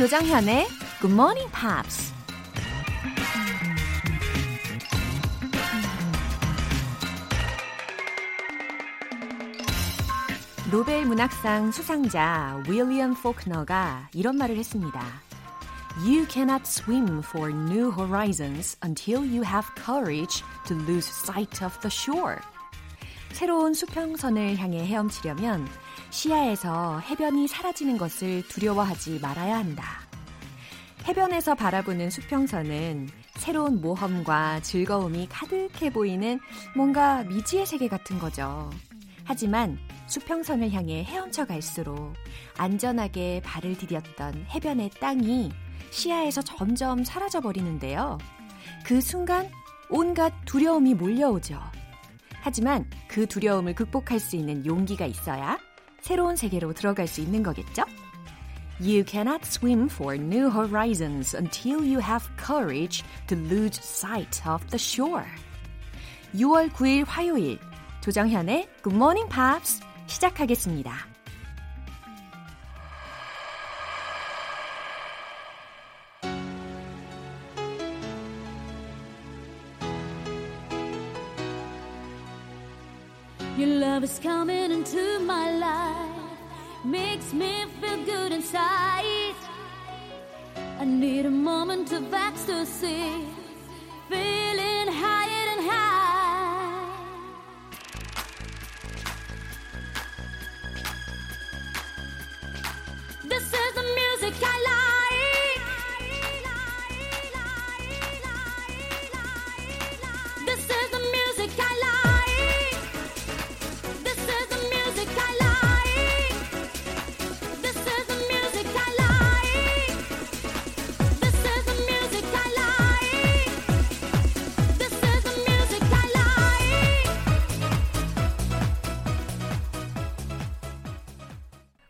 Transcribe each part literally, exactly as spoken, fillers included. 조정현의 Good Morning Pops. 노벨 문학상 수상자 윌리엄 포크너가 이런 말을 했습니다. You cannot swim for new horizons until you have courage to lose sight of the shore. 새로운 수평선을 향해 헤엄치려면 시야에서 해변이 사라지는 것을 두려워하지 말아야 한다. 해변에서 바라보는 수평선은 새로운 모험과 즐거움이 가득해 보이는 뭔가 미지의 세계 같은 거죠. 하지만 수평선을 향해 헤엄쳐 갈수록 안전하게 발을 디뎠던 해변의 땅이 시야에서 점점 사라져버리는데요. 그 순간 온갖 두려움이 몰려오죠. 하지만 그 두려움을 극복할 수 있는 용기가 있어야 새로운 세계로 들어갈 수 있는 거겠죠? You cannot swim for new horizons until you have courage to lose sight of the shore. 유월 구일 화요일 조정현의 Good Morning Pops 시작하겠습니다. Your love is coming into my life, makes me feel good inside. I need a moment of ecstasy, feeling higher and higher. This is the music I like. This is the music I like. This is the music I like. This is the music I like. This is the music I like. This is the music I like.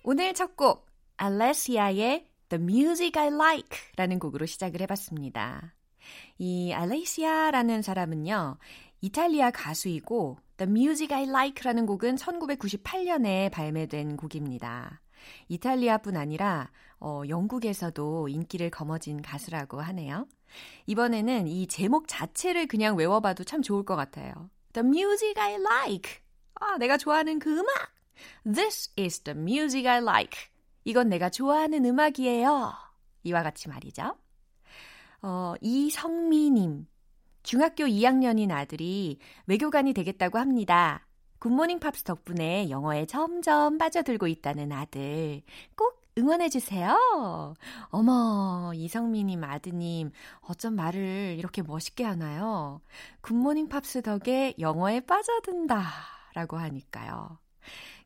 오늘 첫 곡 알레시아의 The Music I Like 라는 곡으로 시작을 해봤습니다. 이 알레시아라는 사람은요, 이탈리아 가수이고 The Music I Like 라는 곡은 천구백구십팔년에 발매된 곡입니다. 이탈리아뿐 아니라 어, 영국에서도 인기를 거머쥔 가수라고 하네요. 이번에는 이 제목 자체를 그냥 외워봐도 참 좋을 것 같아요. The Music I Like. 아, 내가 좋아하는 그 음악. This is the music I like. 이건 내가 좋아하는 음악이에요. 이와 같이 말이죠. 어, 이성미님. 중학교 이학년인 아들이 외교관이 되겠다고 합니다. 굿모닝 팝스 덕분에 영어에 점점 빠져들고 있다는 아들. 꼭 응원해주세요. 어머, 이성미님 아드님. 어쩜 말을 이렇게 멋있게 하나요? 굿모닝 팝스 덕에 영어에 빠져든다. 라고 하니까요.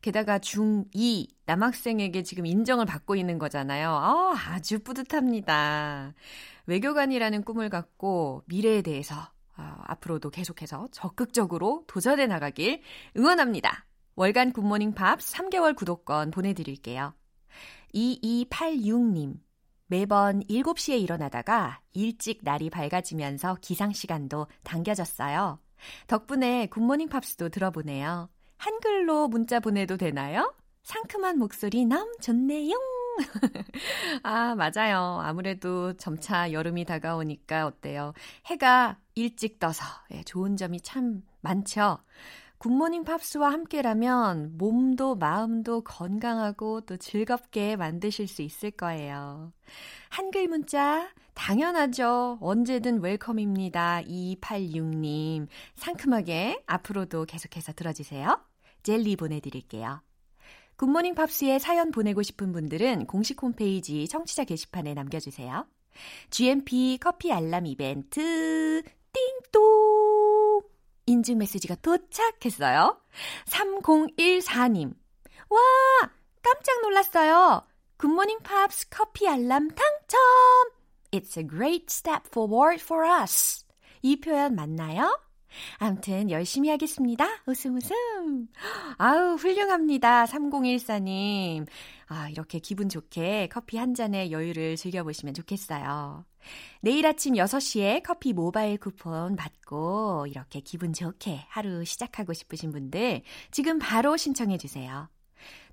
게다가 중이 남학생에게 지금 인정을 받고 있는 거잖아요. 아, 아주 뿌듯합니다. 외교관이라는 꿈을 갖고 미래에 대해서 어, 앞으로도 계속해서 적극적으로 도전해 나가길 응원합니다. 월간 굿모닝 팝 삼 개월 구독권 보내드릴게요. 이이팔육님. 매번 일곱 시에 일어나다가 일찍 날이 밝아지면서 기상시간도 당겨졌어요. 덕분에 굿모닝 팝스도 들어보네요. 한글로 문자 보내도 되나요? 상큼한 목소리 남 좋네요. 아, 맞아요. 아무래도 점차 여름이 다가오니까 어때요? 해가 일찍 떠서 예, 좋은 점이 참 많죠. 굿모닝 팝스와 함께라면 몸도 마음도 건강하고 또 즐겁게 만드실 수 있을 거예요. 한글 문자 당연하죠. 언제든 웰컴입니다. 이팔육님. 상큼하게 앞으로도 계속해서 들어주세요. 젤리 보내드릴게요. 굿모닝 팝스에 사연 보내고 싶은 분들은 공식 홈페이지 청취자 게시판에 남겨주세요. 지엠피 커피 알람 이벤트 띵동! 인증 메시지가 도착했어요. 삼공일사님. 와! 깜짝 놀랐어요. 굿모닝 팝스 커피 알람 당첨! It's a great step forward for us. 이 표현 맞나요? 암튼 열심히 하겠습니다. 웃음 웃음. 아우, 훌륭합니다. 삼공일사님. 아, 이렇게 기분 좋게 커피 한 잔의 여유를 즐겨보시면 좋겠어요. 내일 아침 여섯 시에 커피 모바일 쿠폰 받고 이렇게 기분 좋게 하루 시작하고 싶으신 분들 지금 바로 신청해주세요.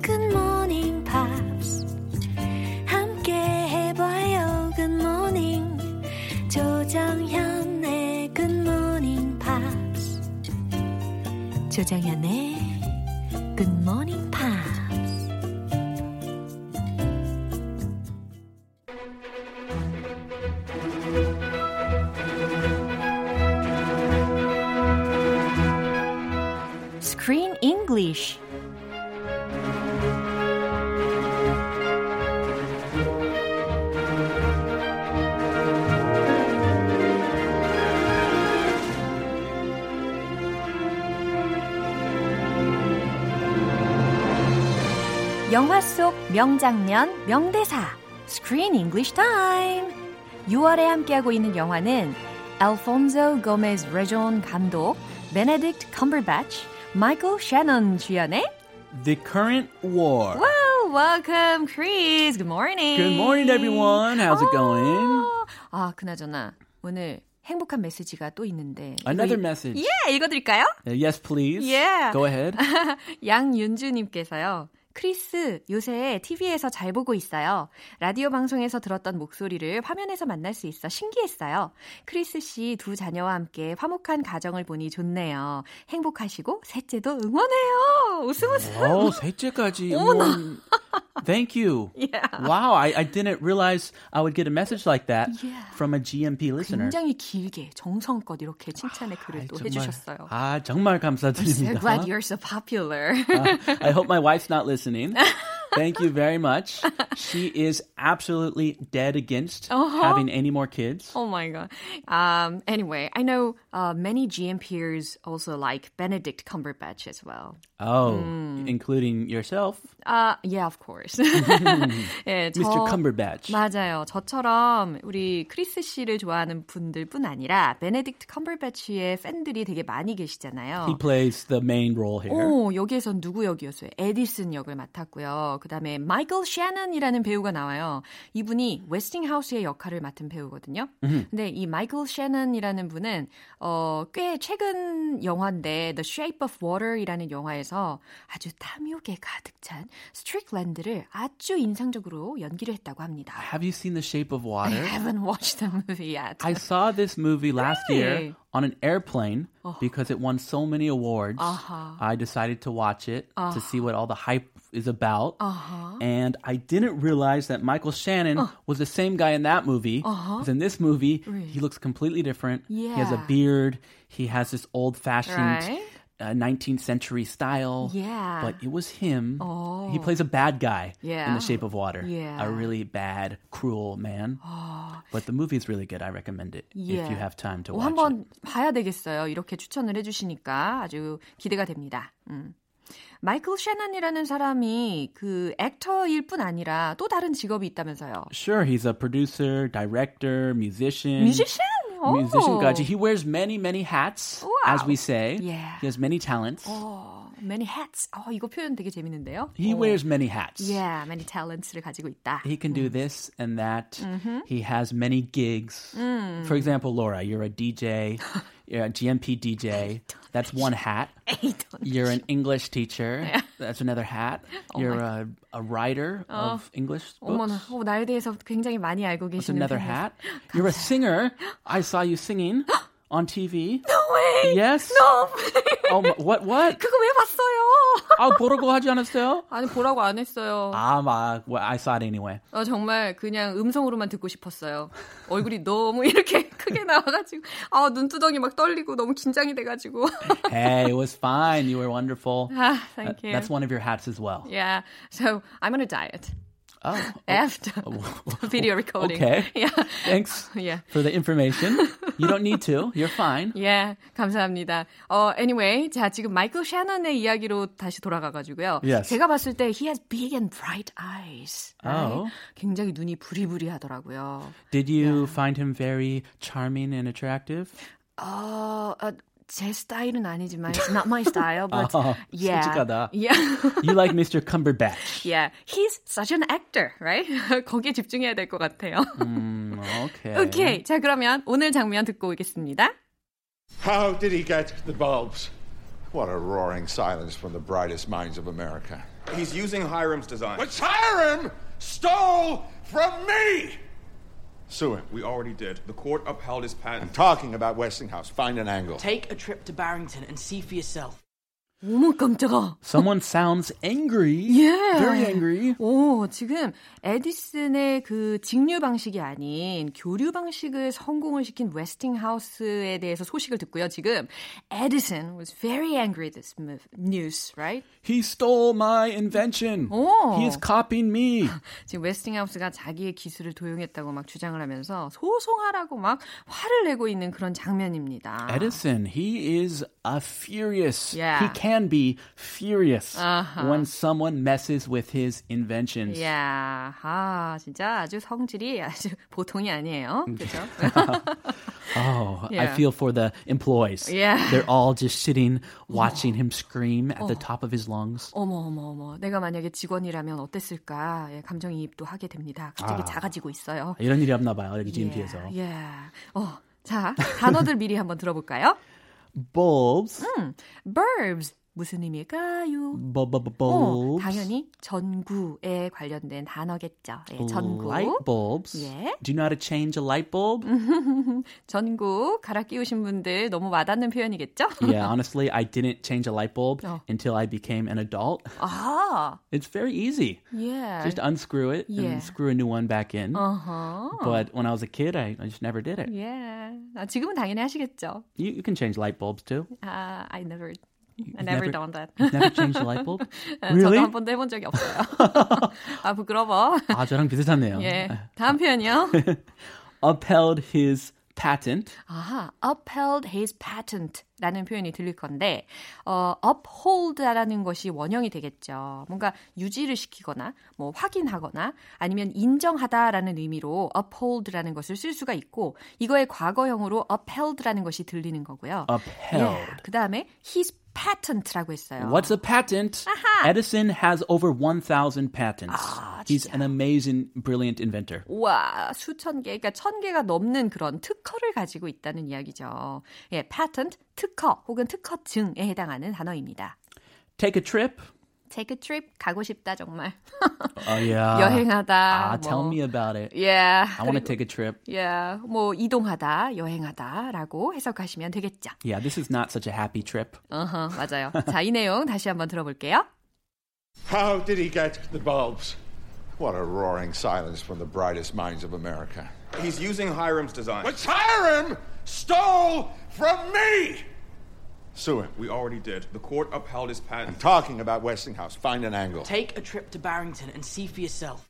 Good Morning Pops 함께 해봐요. Good Morning 조정현의 Good Morning Pops 조정현의 Good Morning Pops Screen English. 영화 속 명장면, 명대사. Screen English Time. 유월에 함께하고 있는 영화는 Alfonso Gomez-Rejon 감독, Benedict Cumberbatch, Michael Shannon 주연의 The Current War. Wow, welcome, Chris. Good morning. Good morning, everyone. How's oh. it going? 아, 그나저나 오늘 행복한 메시지가 또 있는데. Another 이거, message. Yeah, 읽어드릴까요? Yes, please. Yeah. Go ahead. 양윤주님께서요. 크리스, 요새 티비에서 잘 보고 있어요. 라디오 방송에서 들었던 목소리를 화면에서 만날 수 있어 신기했어요. 크리스 씨 두 자녀와 함께 화목한 가정을 보니 좋네요. 행복하시고 셋째도 응원해요. 웃음 웃음. 오, 셋째까지 응원. Thank you. Yeah. Wow, I, I didn't realize I would get a message like that yeah. from a G M P listener. 굉장히 길게 정성껏 이렇게 칭찬의 글을 또 해주셨어요. 아, 정말 감사드립니다. I'm so glad you're so popular. uh, I hope my wife's not listening. Thank you very much. She is absolutely dead against uh-huh. having any more kids. Oh my god. Um, anyway, I know uh, many G M Pers also like Benedict Cumberbatch as well. Oh, mm. including yourself? Uh, yeah, of course. 예, 저, 미스터 Cumberbatch. 맞아요. 저처럼 우리 크리스 씨를 좋아하는 분들뿐 아니라 Benedict Cumberbatch의 팬들이 되게 많이 계시잖아요. He plays the main role here. 오, 여기에선 누구 역이었어요? 에디슨 역을 맡았고요. 그 다음에 마이클 샤넌이라는 배우가 나와요. 이분이 웨스팅하우스의 역할을 맡은 배우거든요. Mm-hmm. 근데 이 마이클 샤넌이라는 분은 어, 꽤 최근 영화인데 The Shape of Water이라는 영화에서 아주 탐욕에 가득 찬 스트릭랜드를 아주 인상적으로 연기를 했다고 합니다. Have you seen The Shape of Water? I haven't watched the movie yet. I saw this movie last really? year on an airplane oh. because it won so many awards. Uh-huh. I decided to watch it uh-huh. to see what all the hype is about. Uh-huh. And I didn't realize that Michael Shannon uh-huh. was the same guy in that movie. Uh-huh. Because in this movie, really? he looks completely different. Yeah. He has a beard. He has this old-fashioned... Right? Uh, nineteenth century style. Yeah. But it was him. Oh. He plays a bad guy yeah. in The Shape of Water. Yeah. A really bad, cruel man. Oh. But the movie is really good. I recommend it yeah. if you have time to watch it. 한번 봐야 되겠어요. 이렇게 추천을 해주시니까 아주 기대가 됩니다. 음. 마이클 샤넌이라는 사람이 그 액터일 뿐 아니라 또 다른 직업이 있다면서요. Sure, he's a producer, director, musician. Musician? Musician guy. He wears many, many hats, wow. as we say. Yeah. He has many talents. Oh, many hats. Oh, 이거 표현 되게 재밌는데요. He oh. wears many hats. Yeah, many talents를 가지고 있다. He can do mm. this and that. Mm-hmm. He has many gigs. Mm. For example, Laura, you're a D J, you're a G M P D J. That's one hat. You're an English teacher. Yeah. That's another hat. Oh You're a, a writer 어. of English books. 어머나, 나에 대해서 굉장히 많이 알고 계시는 That's another hat. You're a singer. I saw you singing on T V. No way. Yes. No. Oh, what? What? 그거 왜 봤어요? 아, 보라고 하지 않았어요? 아니, 보라고 안 했어요. 아, 막, well, I saw it anyway. 어, 정말 그냥 음성으로만 듣고 싶었어요. 얼굴이 너무 이렇게. 크게 나와가지고 아 눈두덩이 막 떨리고 너무 긴장이 돼가지고. Hey, it was fine. You were wonderful. Ah, thank you. Uh, that's one of your hats as well. Yeah. So I'm on a diet. Oh. After the video recording. Okay. Yeah. Thanks yeah. for the information. You don't need to. You're fine. Yeah. 감사합니다. 어, anyway, 자, 지금 마이클 샤넌의 이야기로 다시 돌아가가지고요. Yes. 제가 봤을 때 he has big and bright eyes. Right? Oh. 굉장히 눈이 부리부리하더라고요. Did you yeah. find him very charming and attractive? 어... Uh, 제 스타일은 아니지만 it's not my style, but uh-huh. yeah. 솔직하다. Yeah. You like Mister Cumberbatch. Yeah. He's such an actor, right? 거기에 집중해야 될 것 같아요. 음, okay. Okay. 자, 그러면 오늘 장면 듣고 오겠습니다. How did he get the bulbs? What a roaring silence from the brightest minds of America. He's using Hiram's design. Which Hiram stole from me! Sue him. We already did. The court upheld his patent. I'm talking about Westinghouse. Find an angle. Take a trip to Barrington and see for yourself. 어머, 깜짝아. Someone sounds angry. Yeah. Very angry. 오, 지금 에디슨의 그 직류 방식이 아닌 교류 방식을 성공을 시킨 웨스팅하우스에 대해서 소식을 듣고요. 지금 Edison was very angry at this news, right? He stole my invention. 오. He is copying me. 지금 웨스팅하우스가 자기의 기술을 도용했다고 막 주장을 하면서 소송하라고 막 화를 내고 있는 그런 장면입니다. Edison, he is a furious. Yeah. He can Can be furious uh-huh. when someone messes with his inventions. Yeah, 아 진짜 아주 성질이 아주 보통이 아니에요, 그렇죠? Oh, yeah. I feel for the employees. Yeah, they're all just sitting, watching him scream at the top of his lungs. 어머 어머 어머, 내가 만약에 직원이라면 어땠을까? 예, 감정이입도 하게 됩니다. 갑자기 아, 작아지고 있어요. 이런 일이 없나 봐요, 여기 지엠티에서. Yeah, yeah. 어, 자 단어들 미리 한번 들어볼까요? Bulbs. 음, bulbs. 무슨 의미일까요? Bulbs. 어, 당연히 전구에 관련된 단어겠죠. 예, 전구. Light bulbs. 예. Do you know how to change a light bulb? 전구 갈아 끼우신 분들 너무 와닿는 표현이겠죠? Yeah, honestly, I didn't change a light bulb 어. until I became an adult. Ah. It's very easy. Yeah. Just unscrew it yeah. and screw a new one back in. Uh-huh. But when I was a kid, I, I just never did it. Yeah. 아, 지금은 당연히 하시겠죠. You, you can change light bulbs too. Uh, I never You've I never, never done that. You've never changed the light bulb? Really? 저도 한 번도 해본 적이 없어요. 아, 부끄러워. 아, 저랑 비슷하네요. 예. 다음 표현이요. Upheld his patent. 아하, upheld his patent. 라는 표현이 들릴 건데 어, uphold라는 것이 원형이 되겠죠. 뭔가 유지를 시키거나 뭐 확인하거나 아니면 인정하다라는 의미로 uphold라는 것을 쓸 수가 있고 이거의 과거형으로 upheld 라는 것이 들리는 거고요. upheld. Yeah, 그다음에 his patent라고 했어요. What's a patent? 아하. Edison has over one thousand patents. 아, He's an amazing, brilliant inventor. 와, 수천 개, 그러니까 천 개가 넘는 그런 특허를 가지고 있다는 이야기죠. 예, patent, 특허 혹은 특허증에 해당하는 단어입니다. Take a trip. Take a trip. 가고 싶다 정말. Oh, yeah. 여행하다. Ah, 뭐. Tell me about it. Yeah. I want to take a trip. Yeah. 뭐 이동하다, 여행하다라고 해석하시면 되겠죠. Yeah, this is not such a happy trip. Uh-huh, 맞아요. 자, 이 내용 다시 한번 들어볼게요. How did he get the bulbs? What a roaring silence from the brightest minds of America. He's using Hiram's design. Which Hiram stole from me! Sue him. We already did. The court upheld his patent. I'm talking about Westinghouse. Find an angle. Take a trip to Barrington and see for yourself.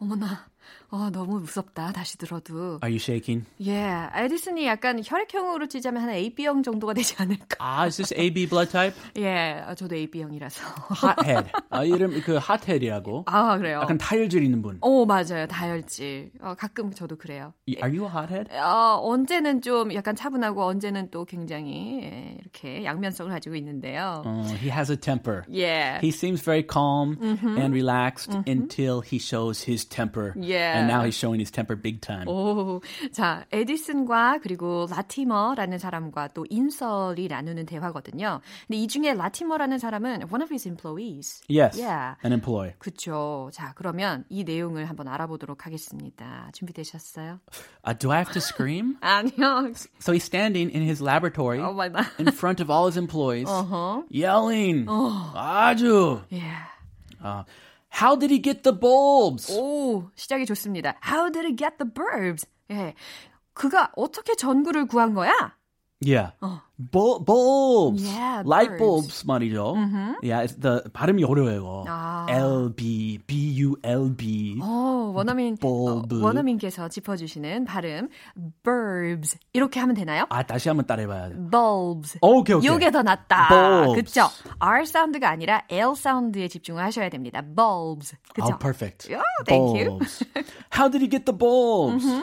어머나, 어, 너무 무섭다. 다시 들어도. Are you shaking? Yeah. 에디슨이 약간 혈액형으로 치자면 한 에이비형 정도가 되지 않을까. Ah, is this 에이비 blood type? yeah, 저도 에이비형이라서. Hothead. 아, 이름 그 hothead이라고. 아, 그래요. 약간 다혈질 있는 분. 오, 맞아요. 다혈질. 어, 가끔 저도 그래요. Are you a hothead? 어, 언제는 좀 약간 차분하고 언제는 또 굉장히 예, 이렇게 양면성을 가지고 있는데요. Uh, he has a temper. Yeah. He seems very calm mm-hmm. and relaxed mm-hmm. until he shows his temper. Yeah. And now he's showing his temper big time. 오, 자, 에디슨과 그리고 라티머라는 사람과 또 인설이 나누는 대화거든요. 근데 이 중에 라티머라는 사람은 one of his employees. Yes. Yeah. An employee. 그렇죠. 자, 그러면 이 내용을 한번 알아보도록 하겠습니다. 준비되셨어요? Uh, do I have to scream? 아니요. So he's standing in his laboratory oh my God. in front of all his employees uh-huh. yelling. Oh. 아주. Yeah. Uh, How did he get the bulbs? 오, 시작이 좋습니다. How did he get the bulbs? 예, 그가 어떻게 전구를 구한 거야? Yeah. 어. Bul- bulbs. Yeah, light bulbs 말이죠. Mm-hmm. Yeah, it's the 발음이 어려워요. 아. L-B, B-U-L-B. 오, 원어민, bulb. 어, 원어민께서 짚어주시는 발음. Burbs. 이렇게 하면 되나요? 아, 다시 한번 따라해봐야 돼. Bulbs. 오케이, 오케이. 이게 더 낫다. Bulbs. 그쵸? R 사운드가 아니라 L 사운드에 집중하셔야 됩니다. Bulbs. 그쵸? Oh, perfect. Yeah, thank bulbs. you. How did he get the bulbs? Mm-hmm.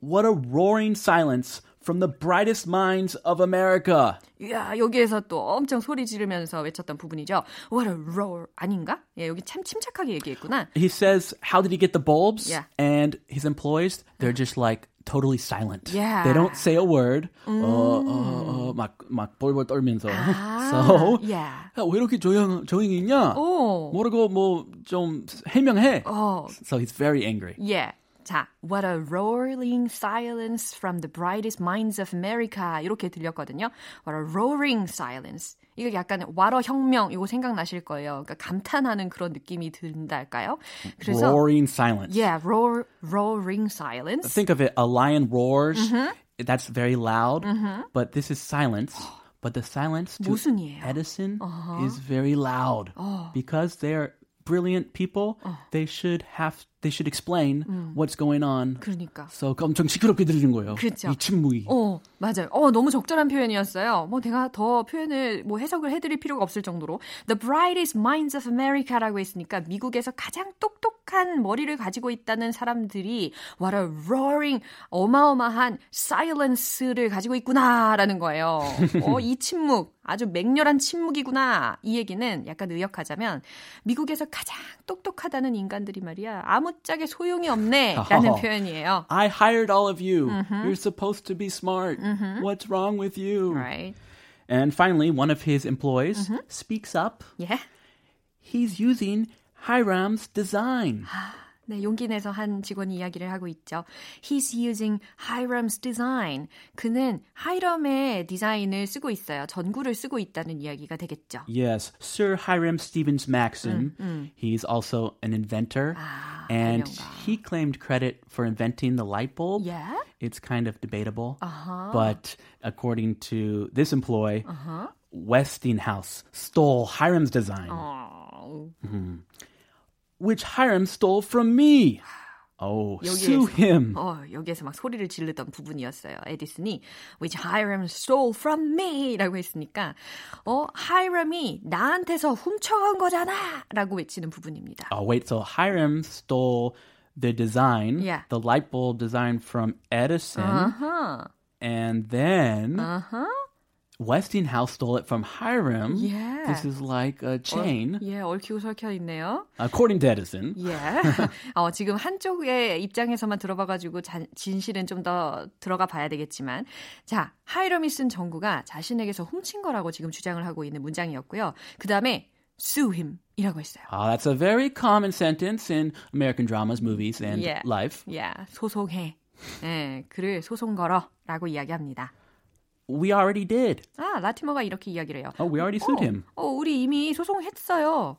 What a roaring silence. From the brightest minds of America. 이야, 여기에서 또 엄청 소리 지르면서 외쳤던 부분이죠. What a roar. 아닌가? 예, 여기 참 침착하게 얘기했구나. He says, how did he get the bulbs? Yeah. And his employees, they're just like totally silent. Yeah. They don't say a word. 음. 어, 어, 어, 막, 막 벌벌 떨면서. 아, so, yeah. 야, 왜 이렇게 조용, 조용히 있냐? 오. 모르고 뭐 좀 해명해. 어. So he's very angry. Yeah. 자, What a roaring silence from the brightest minds of America. 이렇게 들렸거든요. What a roaring silence. 이거 약간 와러 혁명 이거 생각나실 거예요. 그러니까 감탄하는 그런 느낌이 든달까요? 그래서 roaring silence. Yeah, roar, roaring silence. Think of it, a lion roars. Mm-hmm. That's very loud. Mm-hmm. But this is silence. But the silence to Edison uh-huh. is very loud uh-huh. because they're brilliant people, 어. they should have, they should explain 음. what's going on. 그러니까. So, 엄청 시끄럽게 들리는 거예요. 그렇죠. 이 침묵이. 어, 맞아요. 어, 너무 적절한 표현이었어요. 뭐, 내가 더 표현을, 뭐, 해석을 해드릴 필요가 없을 정도로. The brightest minds of America라고 했으니까, 미국에서 가장 똑똑한 머리를 가지고 있다는 사람들이, what a roaring, 어마어마한 silence를 가지고 있구나라는 거예요. 어, 이 침묵. 아주 맹렬한 침묵이구나. 이 얘기는 약간 의역하자면 미국에서 가장 똑똑하다는 인간들이 말이야. 아무짝에 소용이 없네. 라는 oh, 표현이에요. I hired all of you. Mm-hmm. You're supposed to be smart. Mm-hmm. What's wrong with you? Right. And finally, one of his employees mm-hmm. speaks up. Yeah. He's using Hiram's design. 네, 용기 내서 한 직원이 이야기를 하고 있죠. He's using Hiram's design. 그는 하이럼의 디자인을 쓰고 있어요. 전구를 쓰고 있다는 이야기가 되겠죠. Yes, Sir Hiram Stevens Maxim. 음, 음. He's also an inventor. 아, and 대명가. He claimed credit for inventing the light bulb. Yeah? It's kind of debatable. Uh-huh. But according to this employee, uh-huh. Westinghouse stole Hiram's design. Oh. Mm-hmm. Which Hiram stole from me. Oh, 여기에서, sue him. 어, 여기에서 막 소리를 지르던 부분이었어요. 에디슨이 Which Hiram stole from me. 라고 했으니까 어, 하이럼이 나한테서 훔쳐간 거잖아. 라고 외치는 부분입니다. Oh, wait. So Hiram stole the design, yeah. the light bulb design from Edison. Uh-huh. And then... Uh-huh. Westinghouse stole it from Hiram. Yeah. This is like a chain. 어, 예, 얽히고 설켜 있네요. According to Edison. Yeah. 어, 지금 한쪽의 입장에서만 들어봐가지고 자, 진실은 좀 더 들어가 봐야 되겠지만 자, 하이럼이 쓴 전구가 자신에게서 훔친 거라고 지금 주장을 하고 있는 문장이었고요. 그 다음에 sue him 이라고 했어요. Uh, that's a very common sentence in American dramas, movies, and yeah. life. Yeah. 소송해. 네, 그를 소송 걸어 라고 이야기합니다. We already did. 아, 라티머가 이렇게 이야기를 해요. Oh, we already sued 어, him. 어, 우리 이미 소송했어요.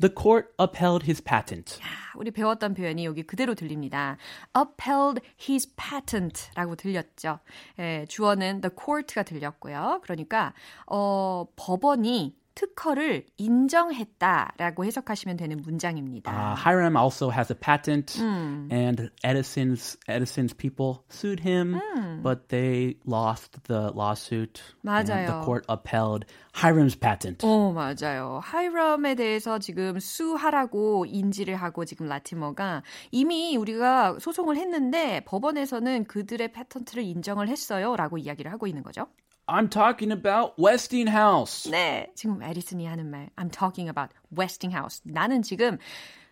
The court upheld his patent. 야, 우리 배웠던 표현이 여기 그대로 들립니다. upheld his patent라고 들렸죠. 예, 주어는 the court가 들렸고요. 그러니까 어, 법원이 특허를 인정했다라고 해석하시면 되는 문장입니다. Uh, Hiram also has a patent, 음. and Edison's Edison's people sued him, 음. but they lost the lawsuit. 맞아요. And the court upheld Hiram's patent. 오, 맞아요. 하이럼에 대해서 지금 수하라고 인지를 하고 지금 라티머가 이미 우리가 소송을 했는데 법원에서는 그들의 패턴트를 인정을 했어요라고 이야기를 하고 있는 거죠. I'm talking about Westinghouse. 네, 지금 에디슨이 하는 말. I'm talking about Westinghouse. 나는 지금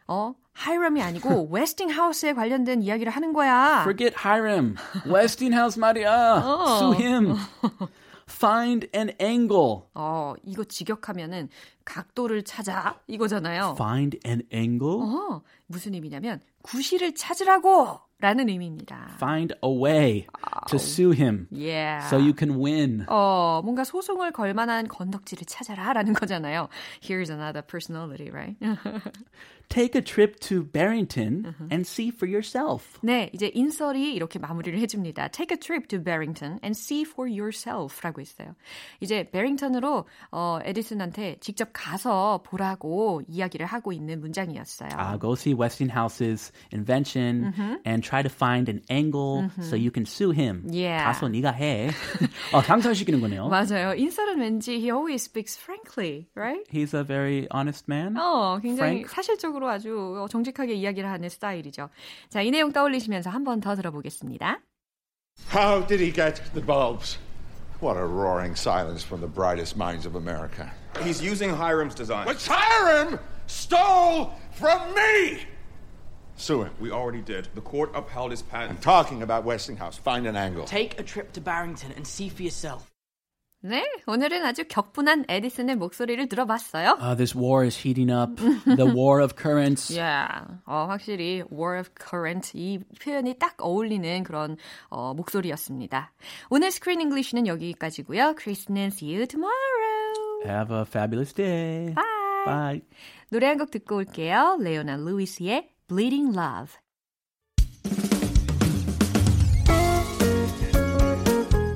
어, 하이럼이 아니고 웨스팅하우스에 관련된 이야기를 하는 거야. Forget Hiram. Westinghouse 말이야. 어. Sue him. Find an angle. 어, 이거 직역하면은 각도를 찾아 이거잖아요. Find an angle? 어, 무슨 의미냐면 구실을 찾으라고. 라는 의미입니다. Find a way to sue him yeah. so you can win. 어, 뭔가 소송을 걸 만한 건덕지를 찾아라 라는 거잖아요. Here's another personality, right? Take a trip to Barrington uh-huh. and see for yourself. 네, 이제 인설이 이렇게 마무리를 해줍니다. Take a trip to Barrington and see for yourself 라고 있어요. 이제 베링턴으로 어, 에디슨한테 직접 가서 보라고 이야기를 하고 있는 문장이었어요. Uh, go see Westinghouse's invention uh-huh. and try to find an angle mm-hmm. so you can sue him. Yeah. 가서 네가 해. 어, 당선시키는 거네요. 맞아요. 인설은 왠지 he always speaks frankly, right? He's a very honest man. 어, 굉장히 Frank. 사실적으로 아주 정직하게 이야기를 하는 스타일이죠. 자, 이 내용 떠올리시면서 한 번 더 들어보겠습니다. How did he get the bulbs? What a roaring silence from the brightest minds of America. He's using Hiram's design. Which Hiram stole from me! Sue him. We already did. The court upheld his patent. I'm talking about Westinghouse. Find an angle. Take a trip to Barrington and see for yourself. 네, 오늘은 아주 격분한 에디슨의 목소리를 들어봤어요. Uh, this war is heating up. The war of currents. yeah. 어, 확실히 war of current 이 표현이 딱 어울리는 그런 어, 목소리였습니다. 오늘 Screen English는 여기까지고요. Kristen, see you tomorrow. Have a fabulous day. Bye. Bye. 노래 한 곡 듣고 올게요. 레오나 루이스의 Bleeding Love.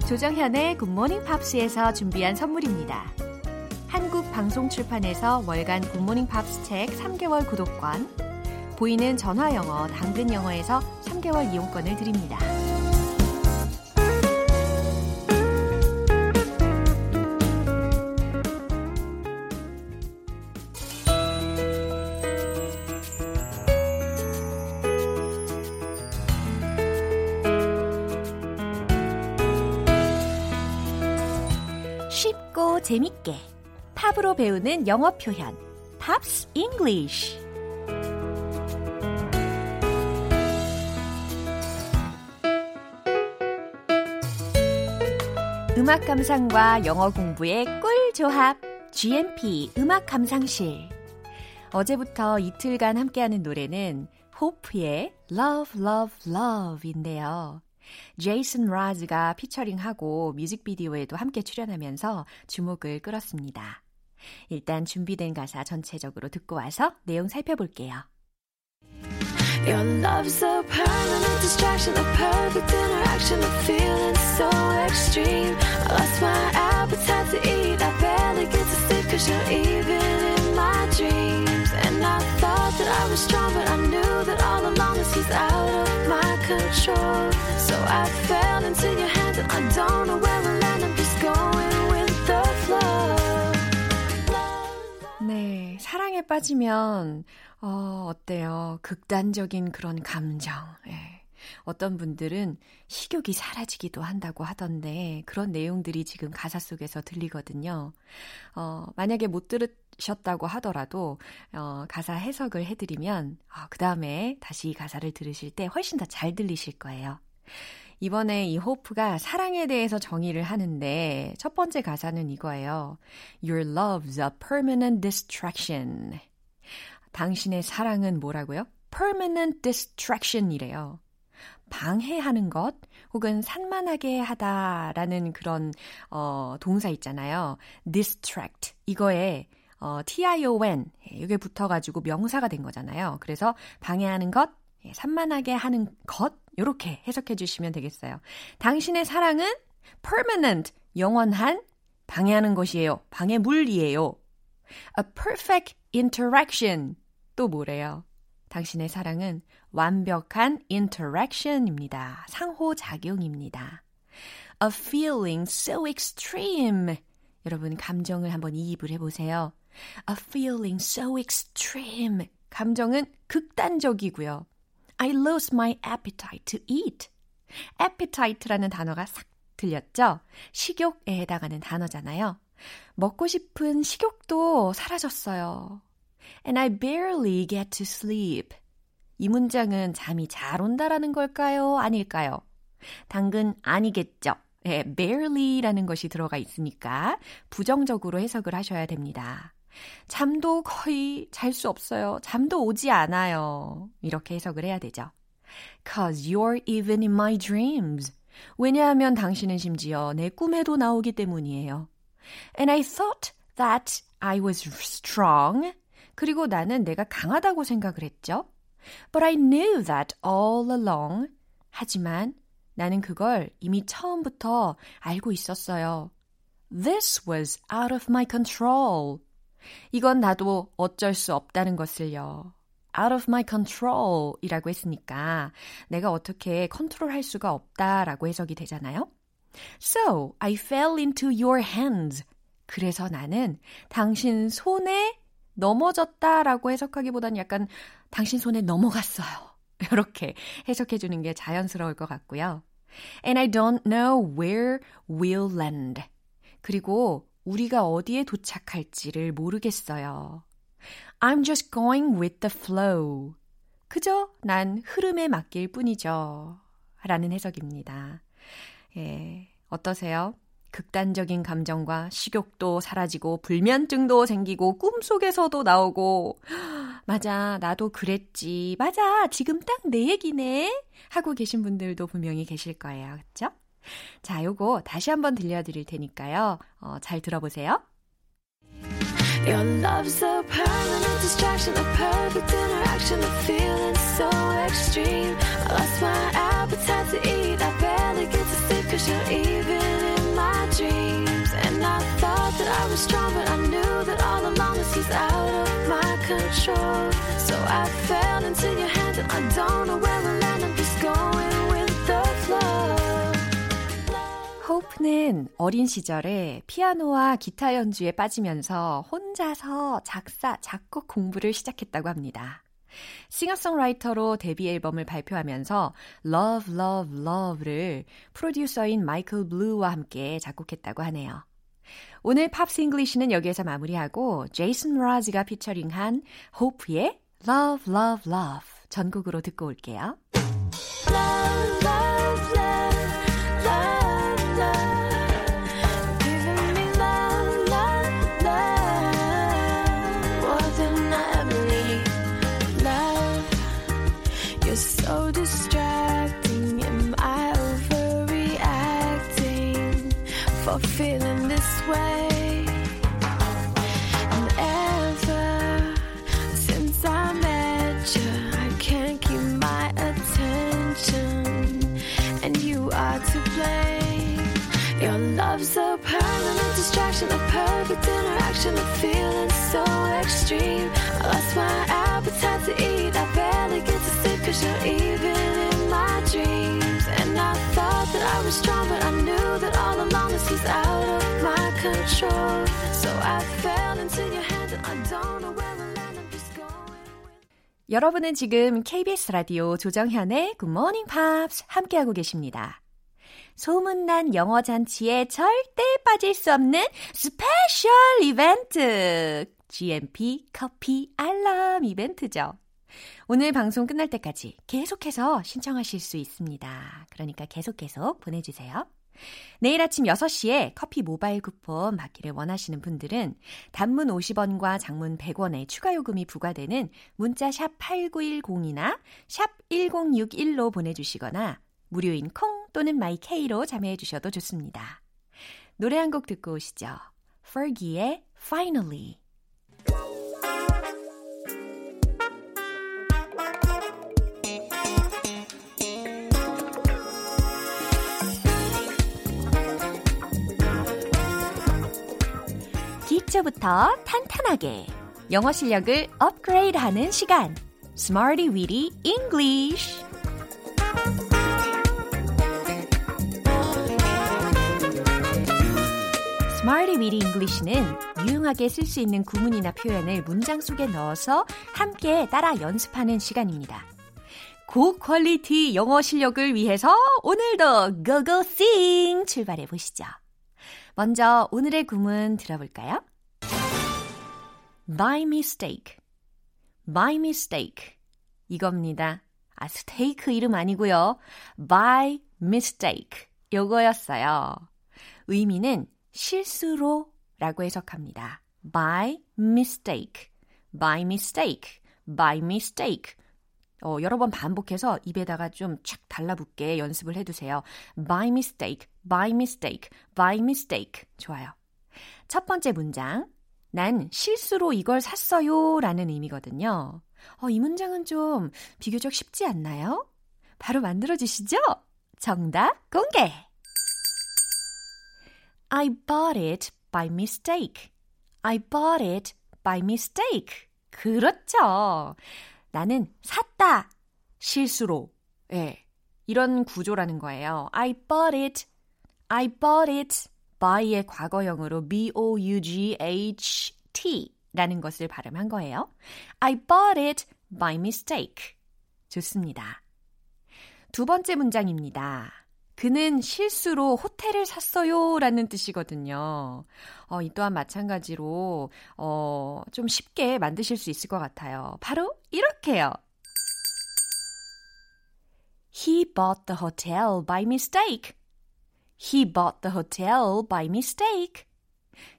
조정현의 Good Morning Pops에서 준비한 선물입니다. 한국방송출판에서 월간 Good Morning Pops 책 삼 개월 구독권, 보이는 전화영어 당근영어에서 삼 개월 이용권을 드립니다. 쉽고 재밌게 팝으로 배우는 영어 표현 Pops English 음악 감상과 영어 공부의 꿀조합 GMP 음악 감상실 어제부터 이틀간 함께하는 노래는 호프의 Love, Love, Love인데요. 제이슨 라즈가 피처링하고 뮤직비디오에도 함께 출연하면서 주목을 끌었습니다. 일단 준비된 가사 전체적으로 듣고 와서 내용 살펴볼게요. Your love's a permanent distraction, a perfect interaction, a feeling so extreme. I lost my appetite to eat, I barely get to sleep cause you're even in my dreams. And I thought that I was strong but I knew that all along this was out of my control. So I fell into your hands and I don't know where we'll land, I'm just going with the flow. 네, 사랑에 빠지면 어, 어때요? 극단적인 그런 감정. 예. 어떤 분들은 식욕이 사라지기도 한다고 하던데 그런 내용들이 지금 가사 속에서 들리거든요. 어, 만약에 못 들으셨다고 하더라도 어, 가사 해석을 해드리면 어, 그 다음에 다시 이 가사를 들으실 때 훨씬 더 잘 들리실 거예요. 이번에 이 호프가 사랑에 대해서 정의를 하는데 첫 번째 가사는 이거예요. Your love's a permanent distraction. 당신의 사랑은 뭐라고요? Permanent distraction이래요. 방해하는 것 혹은 산만하게 하다라는 그런 어, 동사 있잖아요. Distract 이거에 어, tion 이게 붙어가지고 명사가 된 거잖아요. 그래서 방해하는 것, 산만하게 하는 것 이렇게 해석해 주시면 되겠어요. 당신의 사랑은 permanent 영원한 방해하는 것이에요. 방해물이에요. A perfect interaction 또 뭐래요? 당신의 사랑은 완벽한 interaction입니다. 상호작용입니다. A feeling so extreme. 여러분 감정을 한번 이입을 해보세요. A feeling so extreme. 감정은 극단적이고요. I lost my appetite to eat. appetite라는 단어가 싹 들렸죠? 식욕에 해당하는 단어잖아요. 먹고 싶은 식욕도 사라졌어요. And I barely get to sleep. 이 문장은 잠이 잘 온다라는 걸까요? 아닐까요? 당근 아니겠죠. 네, barely라는 것이 들어가 있으니까 부정적으로 해석을 하셔야 됩니다. 잠도 거의 잘 수 없어요. 잠도 오지 않아요. 이렇게 해석을 해야 되죠. 'Cause you're even in my dreams. 왜냐하면 당신은 심지어 내 꿈에도 나오기 때문이에요. And I thought that I was strong. 그리고 나는 내가 강하다고 생각을 했죠. But I knew that all along. 하지만 나는 그걸 이미 처음부터 알고 있었어요. This was out of my control. 이건 나도 어쩔 수 없다는 것을요. out of my control 이라고 했으니까 내가 어떻게 컨트롤할 수가 없다라고 해석이 되잖아요. So, I fell into your hands. 그래서 나는 당신 손에 넘어졌다라고 해석하기보다는 약간 당신 손에 넘어갔어요. 이렇게 해석해 주는 게 자연스러울 것 같고요. And I don't know where we'll land. 그리고 우리가 어디에 도착할지를 모르겠어요. I'm just going with the flow. 그저 난 흐름에 맡길 뿐이죠. 라는 해석입니다. 예, 어떠세요? 극단적인 감정과 식욕도 사라지고 불면증도 생기고 꿈속에서도 나오고 맞아, 나도 그랬지. 맞아, 지금 딱 내 얘기네. 하고 계신 분들도 분명히 계실 거예요. 그렇죠? 자, 요거 다시 한번 들려드릴 테니까요. 어, 잘 들어보세요. Your love's a permanent distraction, a perfect interaction, a feeling so extreme. I lost my appetite to eat, I barely get to sleep 'cause you're even in my dreams. And I thought that I was strong, but I knew that all along this was out of my control. So I fell into your hands and I don't know where we'll land, I'm just going with the flow. 호프는 어린 시절에 피아노와 기타 연주에 빠지면서 혼자서 작사, 작곡 공부를 시작했다고 합니다. 싱어송라이터로 데뷔 앨범을 발표하면서 Love, Love, Love를 프로듀서인 마이클 블루와 함께 작곡했다고 하네요. 오늘 팝스 잉글리시는 여기에서 마무리하고 제이슨 라즈가 피처링한 호프의 Love, Love, Love 전곡으로 듣고 올게요. Love, love. Feeling this way and ever since I met you I can't keep my attention and you are to blame. Your love's a permanent distraction, a perfect interaction, a feeling so extreme. I lost my appetite to eat, I barely get to sleep 'cause you're even in my dreams. And I thought that I was strong, but I knew that all along this was out of my control. So I fell into your hands and I don't know where to land, I'm just going with... 여러분은 지금 케이비에스 라디오 조정현의 Good Morning Pops 함께하고 계십니다. 소문난 영어 잔치에 절대 빠질 수 없는 스페셜 이벤트! 지엠피 커피 알람 이벤트죠. 오늘 방송 끝날 때까지 계속해서 신청하실 수 있습니다. 그러니까 계속 계속 보내주세요. 내일 아침 여섯 시에 커피 모바일 쿠폰 받기를 원하시는 분들은 단문 오십 원과 장문 백 원의 추가 요금이 부과되는 문자 샵 팔구일공이나 샵 일공육일로 보내주시거나 무료인 콩 또는 마이케이로 참여해 주셔도 좋습니다. 노래 한 곡 듣고 오시죠. Fergie의 Finally. 기초부터 탄탄하게 영어 실력을 업그레이드하는 시간. Smarty Weedy English. Smarty Weedy English는 유용하게 쓸 수 있는 구문이나 표현을 문장 속에 넣어서 함께 따라 연습하는 시간입니다. 고퀄리티 영어 실력을 위해서 오늘도 고고싱 출발해 보시죠. 먼저 오늘의 구문 들어볼까요? By mistake, by mistake 이겁니다. 아, 스테이크 이름 아니고요. By mistake 요거였어요. 의미는 실수로 라고 해석합니다. By mistake, by mistake, by mistake 어, 여러 번 반복해서 입에다가 좀 착 달라붙게 연습을 해두세요. By mistake, by mistake, by mistake. 좋아요. 첫 번째 문장, 난 실수로 이걸 샀어요 라는 의미거든요. 어, 이 문장은 좀 비교적 쉽지 않나요? 바로 만들어주시죠. 정답 공개! I bought it by mistake. I bought it by mistake. 그렇죠. 나는 샀다. 실수로. 예, 이런 구조라는 거예요. I bought it. I bought it. by의 과거형으로 B-O-U-G-H-T라는 것을 발음한 거예요. I bought it by mistake. 좋습니다. 두 번째 문장입니다. 그는 실수로 호텔을 샀어요 라는 뜻이거든요. 어, 이 또한 마찬가지로 어, 좀 쉽게 만드실 수 있을 것 같아요. 바로 이렇게요. He bought the hotel by mistake. He bought the hotel by mistake.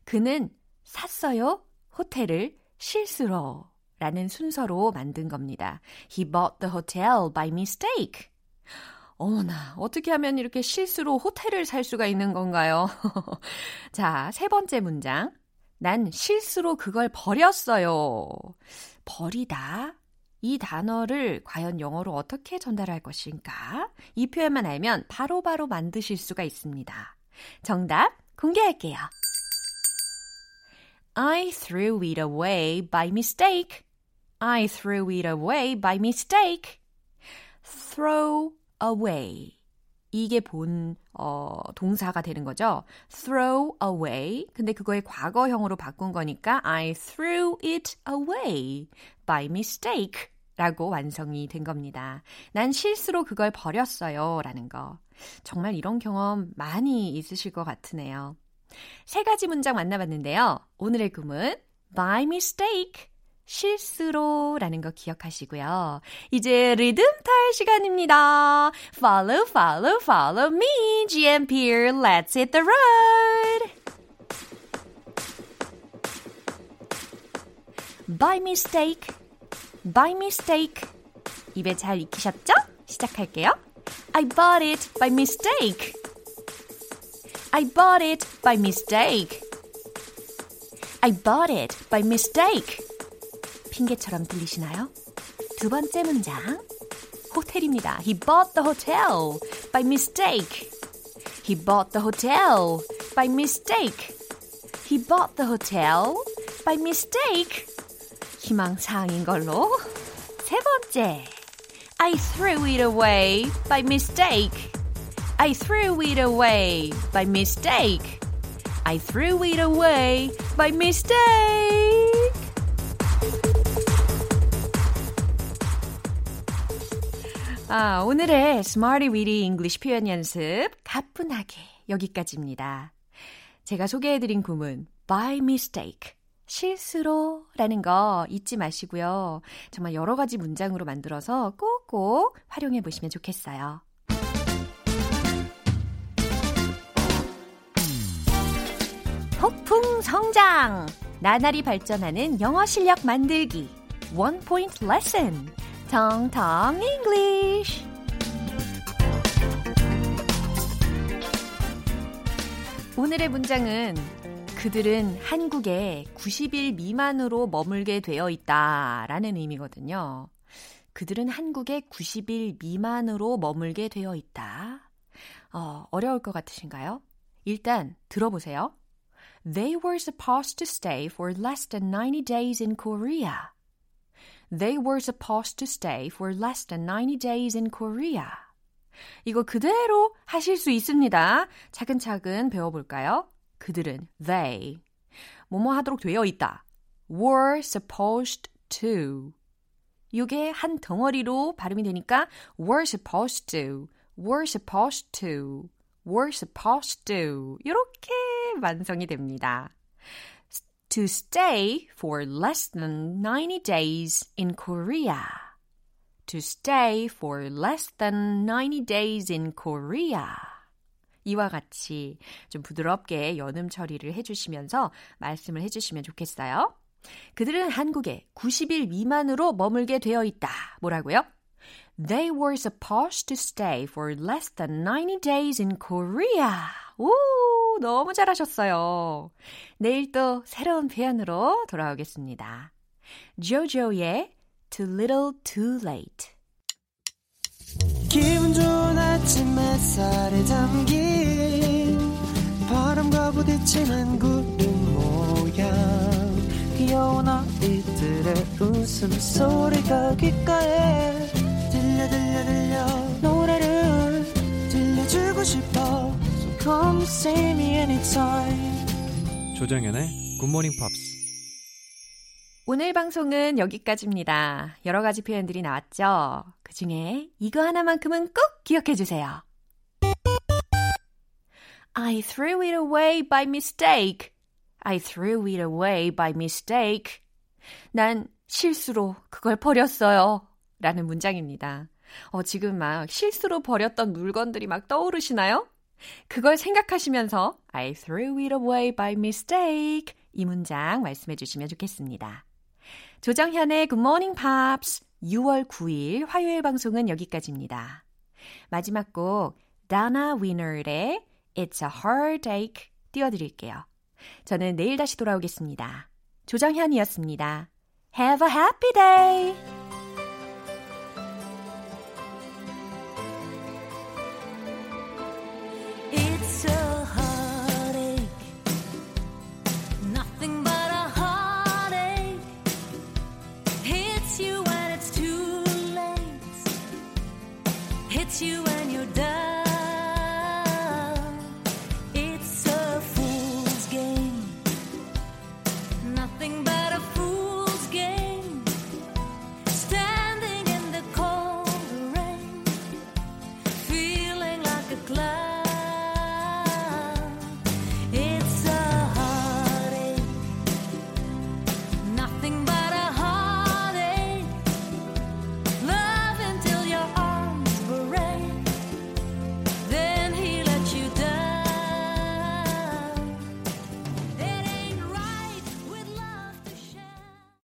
그는 샀어요, 호텔을 실수로 라는 순서로 만든 겁니다. He bought the hotel by mistake. 어머나, 어떻게 하면 이렇게 실수로 호텔을 살 수가 있는 건가요? 자, 세 번째 문장. 난 실수로 그걸 버렸어요. 버리다. 이 단어를 과연 영어로 어떻게 전달할 것인가? 이 표현만 알면 바로바로 바로 만드실 수가 있습니다. 정답 공개할게요. I threw it away by mistake. I threw it away by mistake. Throw away. 이게 본 어, 동사가 되는 거죠. throw away. 근데 그거의 과거형으로 바꾼 거니까 I threw it away by mistake 라고 완성이 된 겁니다. 난 실수로 그걸 버렸어요 라는 거. 정말 이런 경험 많이 있으실 것 같으네요. 세 가지 문장 만나봤는데요. 오늘의 구문 by mistake. 실수로 라는 거 기억하시고요. 이제 리듬 탈 시간입니다. Follow, follow, follow me, 지엠피. Let's hit the road. By mistake, by mistake. 입에 잘 익히셨죠? 시작할게요. I bought it by mistake. I bought it by mistake. I bought it by mistake. 핑계처럼 들리시나요? 두 번째 문장, 호텔입니다. He bought the hotel by mistake. He bought the hotel by mistake. He bought the hotel by mistake. 희망사항인 걸로. 세 번째, I threw it away by mistake. I threw it away by mistake. I threw it away by mistake. 아, 오늘의 Smarty Weedy English 표현 연습 가뿐하게 여기까지입니다. 제가 소개해드린 구문 by mistake, 실수로 라는 거 잊지 마시고요. 정말 여러 가지 문장으로 만들어서 꼭꼭 활용해 보시면 좋겠어요. 폭풍 성장, 나날이 발전하는 영어 실력 만들기 One Point Lesson 텅텅 English. 오늘의 문장은 그들은 한국에 구십 일 미만으로 머물게 되어 있다 라는 의미거든요. 그들은 한국에 구십 일 미만으로 머물게 되어 있다. 어, 어려울 것 같으신가요? 일단 들어보세요. They were supposed to stay for less than ninety days in Korea. They were supposed to stay for less than ninety days in Korea. 이거 그대로 하실 수 있습니다. 차근차근 배워볼까요? 그들은 they, 뭐뭐 하도록 되어 있다. were supposed to. 이게 한 덩어리로 발음이 되니까 were supposed to, were supposed to, were supposed to. 이렇게 완성이 됩니다. To stay for less than ninety days in Korea. To stay for less than ninety days in Korea. 이와 같이 좀 부드럽게 연음 처리를 해주시면서 말씀을 해주시면 좋겠어요. 그들은 한국에 구십 일 미만으로 머물게 되어 있다. 뭐라고요? They were supposed to stay for less than ninety days in Korea. 오, 너무 잘하셨어요. 내일 또 새로운 표현으로 돌아오겠습니다. 조조의 Too Little Too Late. 기분 좋은 아침 햇살에 담긴 바람과 부딪히는 구름 모양 귀여운 아이들의 웃음소리가 귓가에 들려 들려 들려 노래를 들려주고 싶어 So come see me anytime. 조정연의 Good Morning Pops. 오늘 방송은 여기까지입니다. 여러 가지 표현들이 나왔죠? 그 중에 이거 하나만큼은 꼭 기억해 주세요. I threw it away by mistake. I threw it away by mistake. 난 실수로 그걸 버렸어요. 라는 문장입니다. 어, 지금 막 실수로 버렸던 물건들이 막 떠오르시나요? 그걸 생각하시면서 I threw it away by mistake. 이 문장 말씀해 주시면 좋겠습니다. 조정현의 Good Morning Pops 유월 구일 화요일 방송은 여기까지입니다. 마지막 곡 Donna Winner의 It's a Heartache 띄워드릴게요. 저는 내일 다시 돌아오겠습니다. 조정현이었습니다. Have a happy day!